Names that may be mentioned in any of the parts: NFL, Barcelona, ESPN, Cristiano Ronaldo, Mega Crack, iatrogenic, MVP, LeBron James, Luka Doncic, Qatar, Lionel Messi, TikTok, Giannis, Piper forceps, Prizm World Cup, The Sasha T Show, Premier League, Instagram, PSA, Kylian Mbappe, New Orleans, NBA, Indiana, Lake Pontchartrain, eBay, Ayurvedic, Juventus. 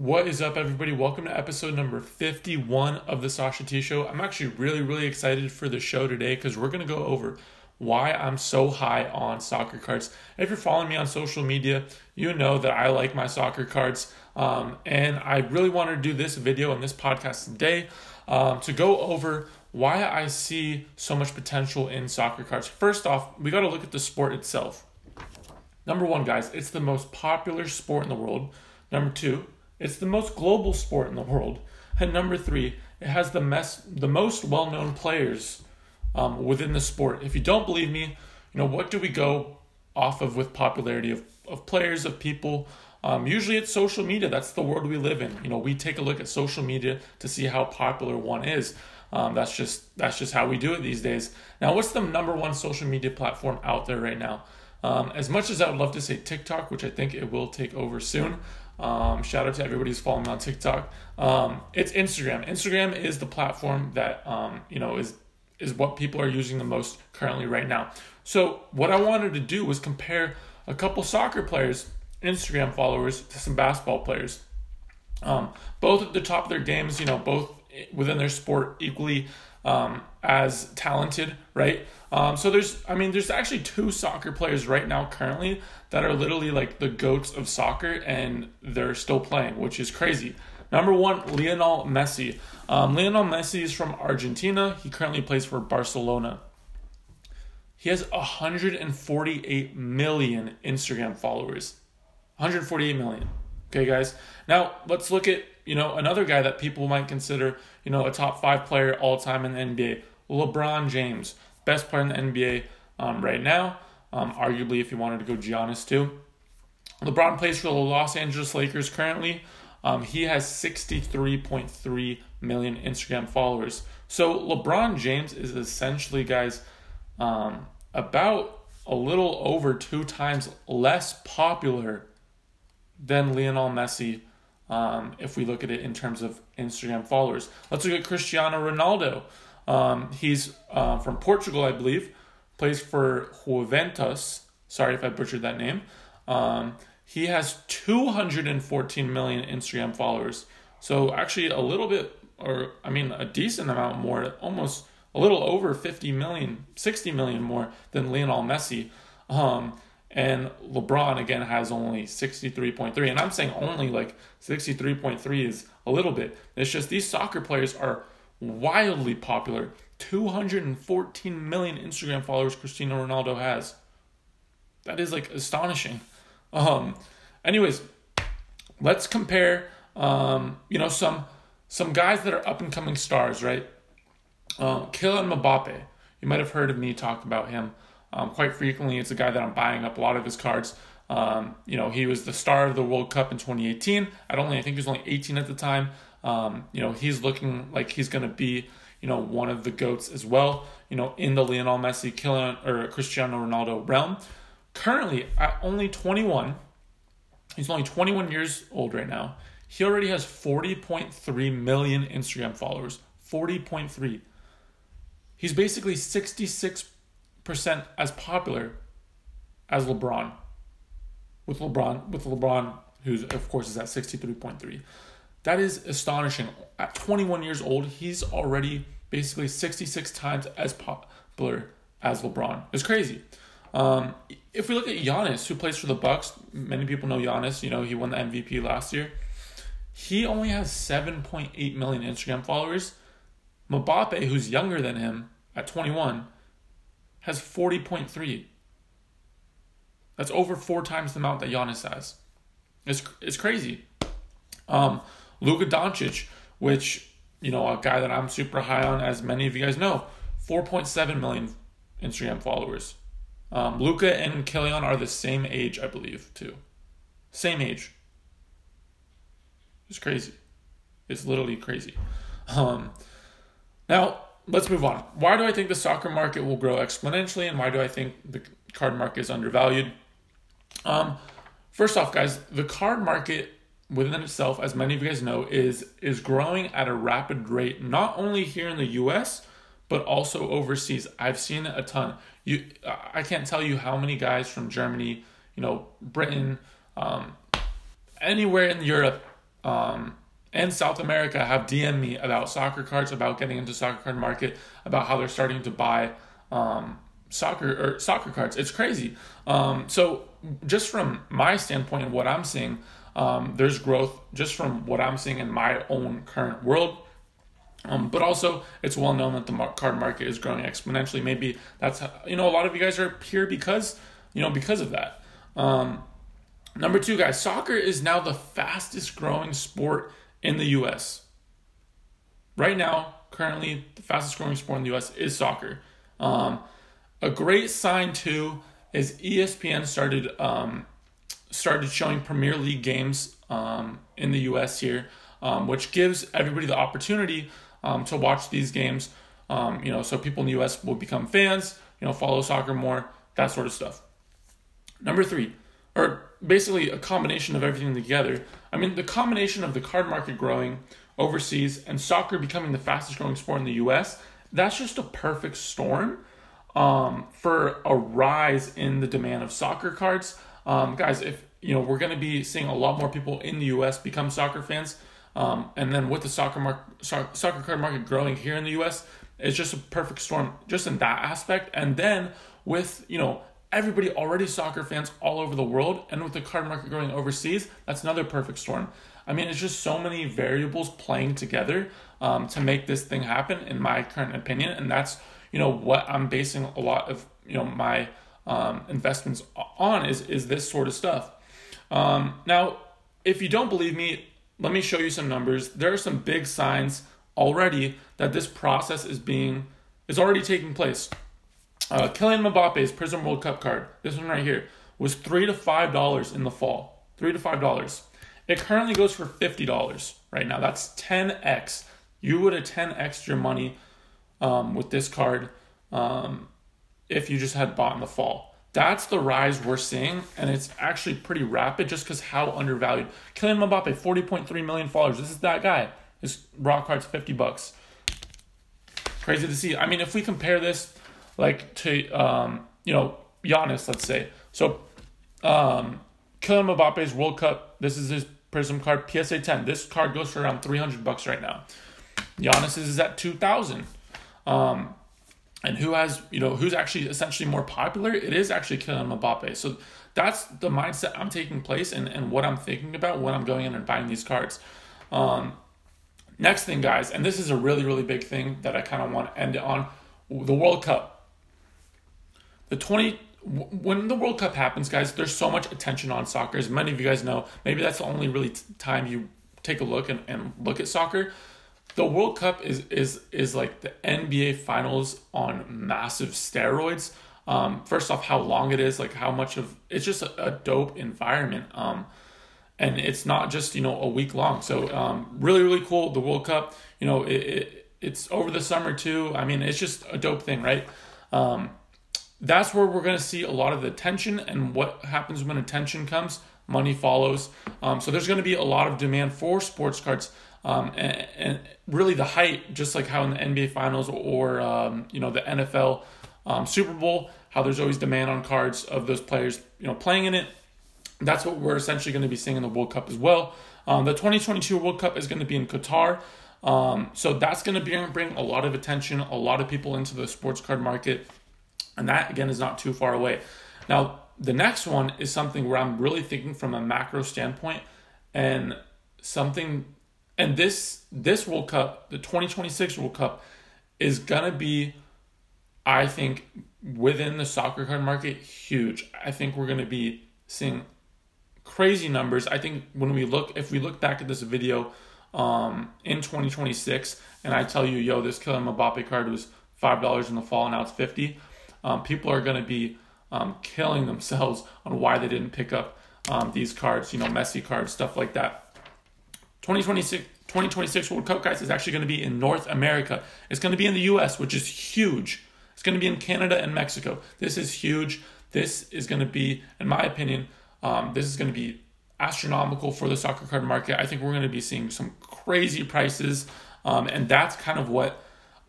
What is up, everybody? Welcome to episode number 51 of The Sasha T Show. I'm actually really excited for the show today because we're going to go over why I'm so high on soccer cards. If you're following me on social media, you know that I like my soccer cards. And I really wanted to do this video and this podcast today to go over why I see so much potential in soccer cards. First off, we got to look at the sport itself. Number one, guys, it's the most popular sport in the world. Number two, it's the most global sport in the world. And number three, it has the most well-known players within the sport. If you don't believe me, you know, what do we go off of with popularity of players, of people? Usually it's social media. That's the world we live in. You know, we take a look at social media to see how popular one is. That's just how we do it these days. Now, what's the number one social media platform out there right now? As much as I would love to say TikTok, which I think it will take over soon. Shout out to everybody who's following me on TikTok. It's Instagram. Instagram is the platform that, is what people are using the most currently right now. So what I wanted to do was compare a couple soccer players, Instagram followers, to some basketball players. Both at the top of their games, you know, both within their sport equally as talented, right? So there's actually two soccer players right now currently that are literally like the goats of soccer, and they're still playing, which is crazy. Number one, Lionel Messi. Lionel Messi is from Argentina. He currently plays for Barcelona. He has 148 million Instagram followers. 148 million. Okay, guys. Now let's look at, you know, another guy that people might consider, you know, a top five player all time in the NBA. LeBron James, best player in the NBA right now. Arguably, if you wanted to go Giannis too. LeBron plays for the Los Angeles Lakers currently. He has 63.3 million Instagram followers. So LeBron James is essentially, guys, about a little over 2 times less popular than Lionel Messi, if we look at it in terms of Instagram followers. Let's look at Cristiano Ronaldo. He's from Portugal, I believe. Plays for Juventus. Sorry if I butchered that name. He has 214 million Instagram followers. So actually a little bit, or I mean a decent amount more, almost a little over 50 million, 60 million more than Lionel Messi. And LeBron, again, has only 63.3. And I'm saying only, like, 63.3 is a little bit. It's just these soccer players are wildly popular. 214 million Instagram followers Cristiano Ronaldo has. That is, like, astonishing. Anyways, let's compare, some guys that are up-and-coming stars, right? Kylian Mbappe. You might have heard of me talk about him. Quite frequently. It's a guy that I'm buying up a lot of his cards. He was the star of the World Cup in 2018. I think he was only 18 at the time. He's looking like he's going to be, you know, one of the GOATs as well, you know, in the Lionel Messi, Kylian, or Cristiano Ronaldo realm. Currently, at only 21, he's only 21 years old right now. He already has 40.3 million Instagram followers. 40.3. He's basically 66% as popular as LeBron. With LeBron, who's of course is at 63.3. That is astonishing. At 21 years old, he's already basically 66 times as popular as LeBron. It's crazy. If we look at Giannis, who plays for the Bucks, many people know Giannis. You know, he won the MVP last year. He only has 7.8 million Instagram followers. Mbappe, who's younger than him at 21, has 40.3. That's over 4 times the amount that Giannis has. It's crazy. Luka Doncic, which, you know, a guy that I'm super high on, as many of you guys know, 4.7 million Instagram followers. Luka and Kylian are the same age, I believe, too. Same age. It's crazy. It's literally crazy. Now, let's move on. Why do I think the soccer market will grow exponentially, and why do I think the card market is undervalued? First off, guys, the card market within itself, as many of you guys know, is growing at a rapid rate, not only here in the U.S., but also overseas. I've seen it a ton. I can't tell you how many guys from Germany, you know, Britain, anywhere in Europe and South America have DM'd me about soccer cards, about getting into soccer card market, about how they're starting to buy soccer cards. It's crazy. So just from my standpoint and what I'm seeing, there's growth just from what I'm seeing in my own current world. But also, it's well known that the card market is growing exponentially. Maybe that's how, a lot of you guys are here because of that. Number two, guys, soccer is now the fastest growing sport in the U.S. Right now, currently, the fastest growing sport in the U.S. is soccer. A great sign too is ESPN started showing Premier League games in the U.S. here, which gives everybody the opportunity to watch these games. So people in the U.S. will become fans, follow soccer more, that sort of stuff. Number three, or basically a combination of everything together. I mean, the combination of the card market growing overseas and soccer becoming the fastest growing sport in the U.S., that's just a perfect storm for a rise in the demand of soccer cards. Guys, if we're going to be seeing a lot more people in the U.S. become soccer fans, and then with the soccer card market growing here in the U.S., it's just a perfect storm just in that aspect. And then with, everybody already soccer fans all over the world, and with the card market growing overseas, that's another perfect storm. I mean, it's just so many variables playing together to make this thing happen, in my current opinion. And that's, what I'm basing a lot of, my investments on is this sort of stuff. Now, if you don't believe me, let me show you some numbers. There are some big signs already that this process is already taking place. Kylian Mbappe's Prizm World Cup card, this one right here, was $3 to $5 in the fall. $3 to $5. It currently goes for $50 right now. That's 10x. You would have 10x'd your money with this card if you just had bought in the fall. That's the rise we're seeing, and it's actually pretty rapid just because how undervalued. Kylian Mbappe, 40.3 million followers. This is that guy. His raw card's $50. Crazy to see. I mean, if we compare this to, Giannis, let's say. So, Kylian Mbappe's World Cup, this is his Prism card, PSA 10. This card goes for around $300 right now. Giannis's is at $2,000. And who's actually essentially more popular? It is actually Kylian Mbappe. So that's the mindset I'm taking place and what I'm thinking about when I'm going in and buying these cards. Next thing, guys, and this is a really, really big thing that I kind of want to end it on, the World Cup. When the World Cup happens, guys, there's so much attention on soccer. As many of you guys know, maybe that's the only really time you take a look and look at soccer. The World Cup is like the NBA Finals on massive steroids. First off, how long it is, how much of it's just a dope environment. And it's not just a week long. So really, really cool. The World Cup, it's over the summer too. I mean, it's just a dope thing, right? That's where we're going to see a lot of the attention, and what happens when attention comes, money follows. So there's going to be a lot of demand for sports cards. And really the hype, just like how in the NBA Finals or the NFL Super Bowl, how there's always demand on cards of those players playing in it. That's what we're essentially going to be seeing in the World Cup as well. The 2022 World Cup is going to be in Qatar. So that's going to bring a lot of attention, a lot of people into the sports card market. And that, again, is not too far away. Now, the next one is something where I'm really thinking from a macro standpoint, and something. And this World Cup, the 2026 World Cup, is going to be, I think, within the soccer card market, huge. I think we're going to be seeing crazy numbers. I think if we look back at this video in 2026, and I tell you, this Kylian Mbappe card was $5 in the fall, and now it's $50, people are going to be killing themselves on why they didn't pick up these cards, Messi cards, stuff like that. 2026 World Cup, guys, is actually going to be in North America. It's going to be in the U.S., which is huge. It's going to be in Canada and Mexico. This is huge. This is going to be, in my opinion, this is going to be astronomical for the soccer card market. I think we're going to be seeing some crazy prices, and that's kind of what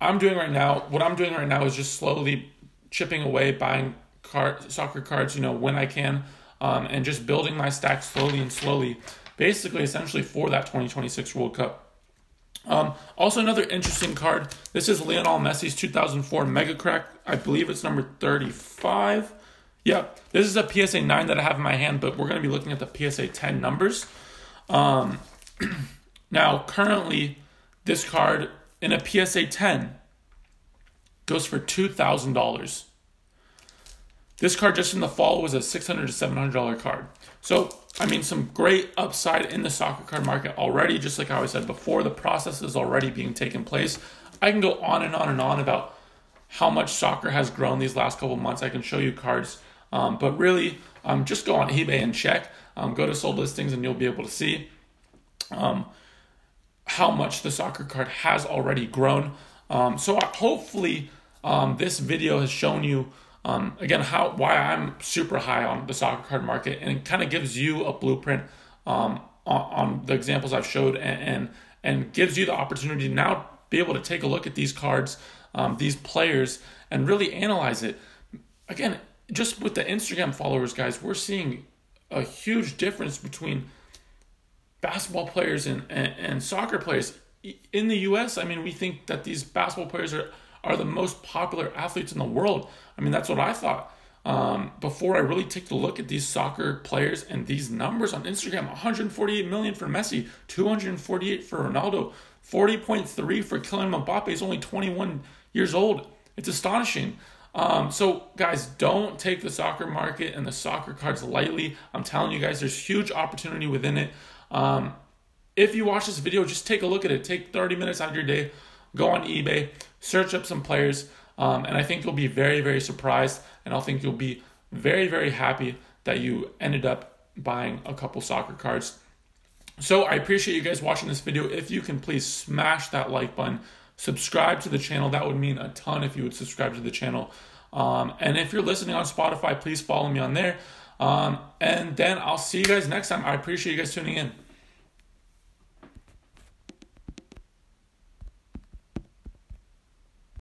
I'm doing right now. What I'm doing right now is just slowly chipping away, buying soccer cards, when I can, and just building my stack slowly and slowly. basically essentially for that 2026 World Cup. Also, another interesting card. This is Lionel Messi's 2004 Mega Crack. I believe it's number 35. Yeah, this is a PSA 9 that I have in my hand, but we're going to be looking at the PSA 10 numbers. Now, currently, this card in a PSA 10 goes for $2,000. This card just in the fall was a $600 to $700 card. So, I mean, some great upside in the soccer card market already. Just like I always said before, the process is already being taken place. I can go on and on and on about how much soccer has grown these last couple months. I can show you cards. But really, just go on eBay and check. Go to sold listings and you'll be able to see how much the soccer card has already grown. So hopefully this video has shown you again, why I'm super high on the soccer card market, and it kind of gives you a blueprint on the examples I've showed, and gives you the opportunity to now be able to take a look at these cards, these players, and really analyze it. Again, just with the Instagram followers, guys, we're seeing a huge difference between basketball players and soccer players. In the U.S., I mean, we think that these basketball players are the most popular athletes in the world. I mean, that's what I thought before I really took a look at these soccer players and these numbers on Instagram. 148 million for Messi, 248 for Ronaldo, 40.3 for Kylian Mbappe. He's only 21 years old. It's astonishing. So guys, don't take the soccer market and the soccer cards lightly. I'm telling you guys, there's huge opportunity within it. If you watch this video, just take a look at it. Take 30 minutes out of your day. Go on eBay, search up some players, and I think you'll be very, very surprised, and I think you'll be very, very happy that you ended up buying a couple soccer cards. So I appreciate you guys watching this video. If you can, please smash that like button, subscribe to the channel. That would mean a ton if you would subscribe to the channel. And if you're listening on Spotify, please follow me on there. And then I'll see you guys next time. I appreciate you guys tuning in.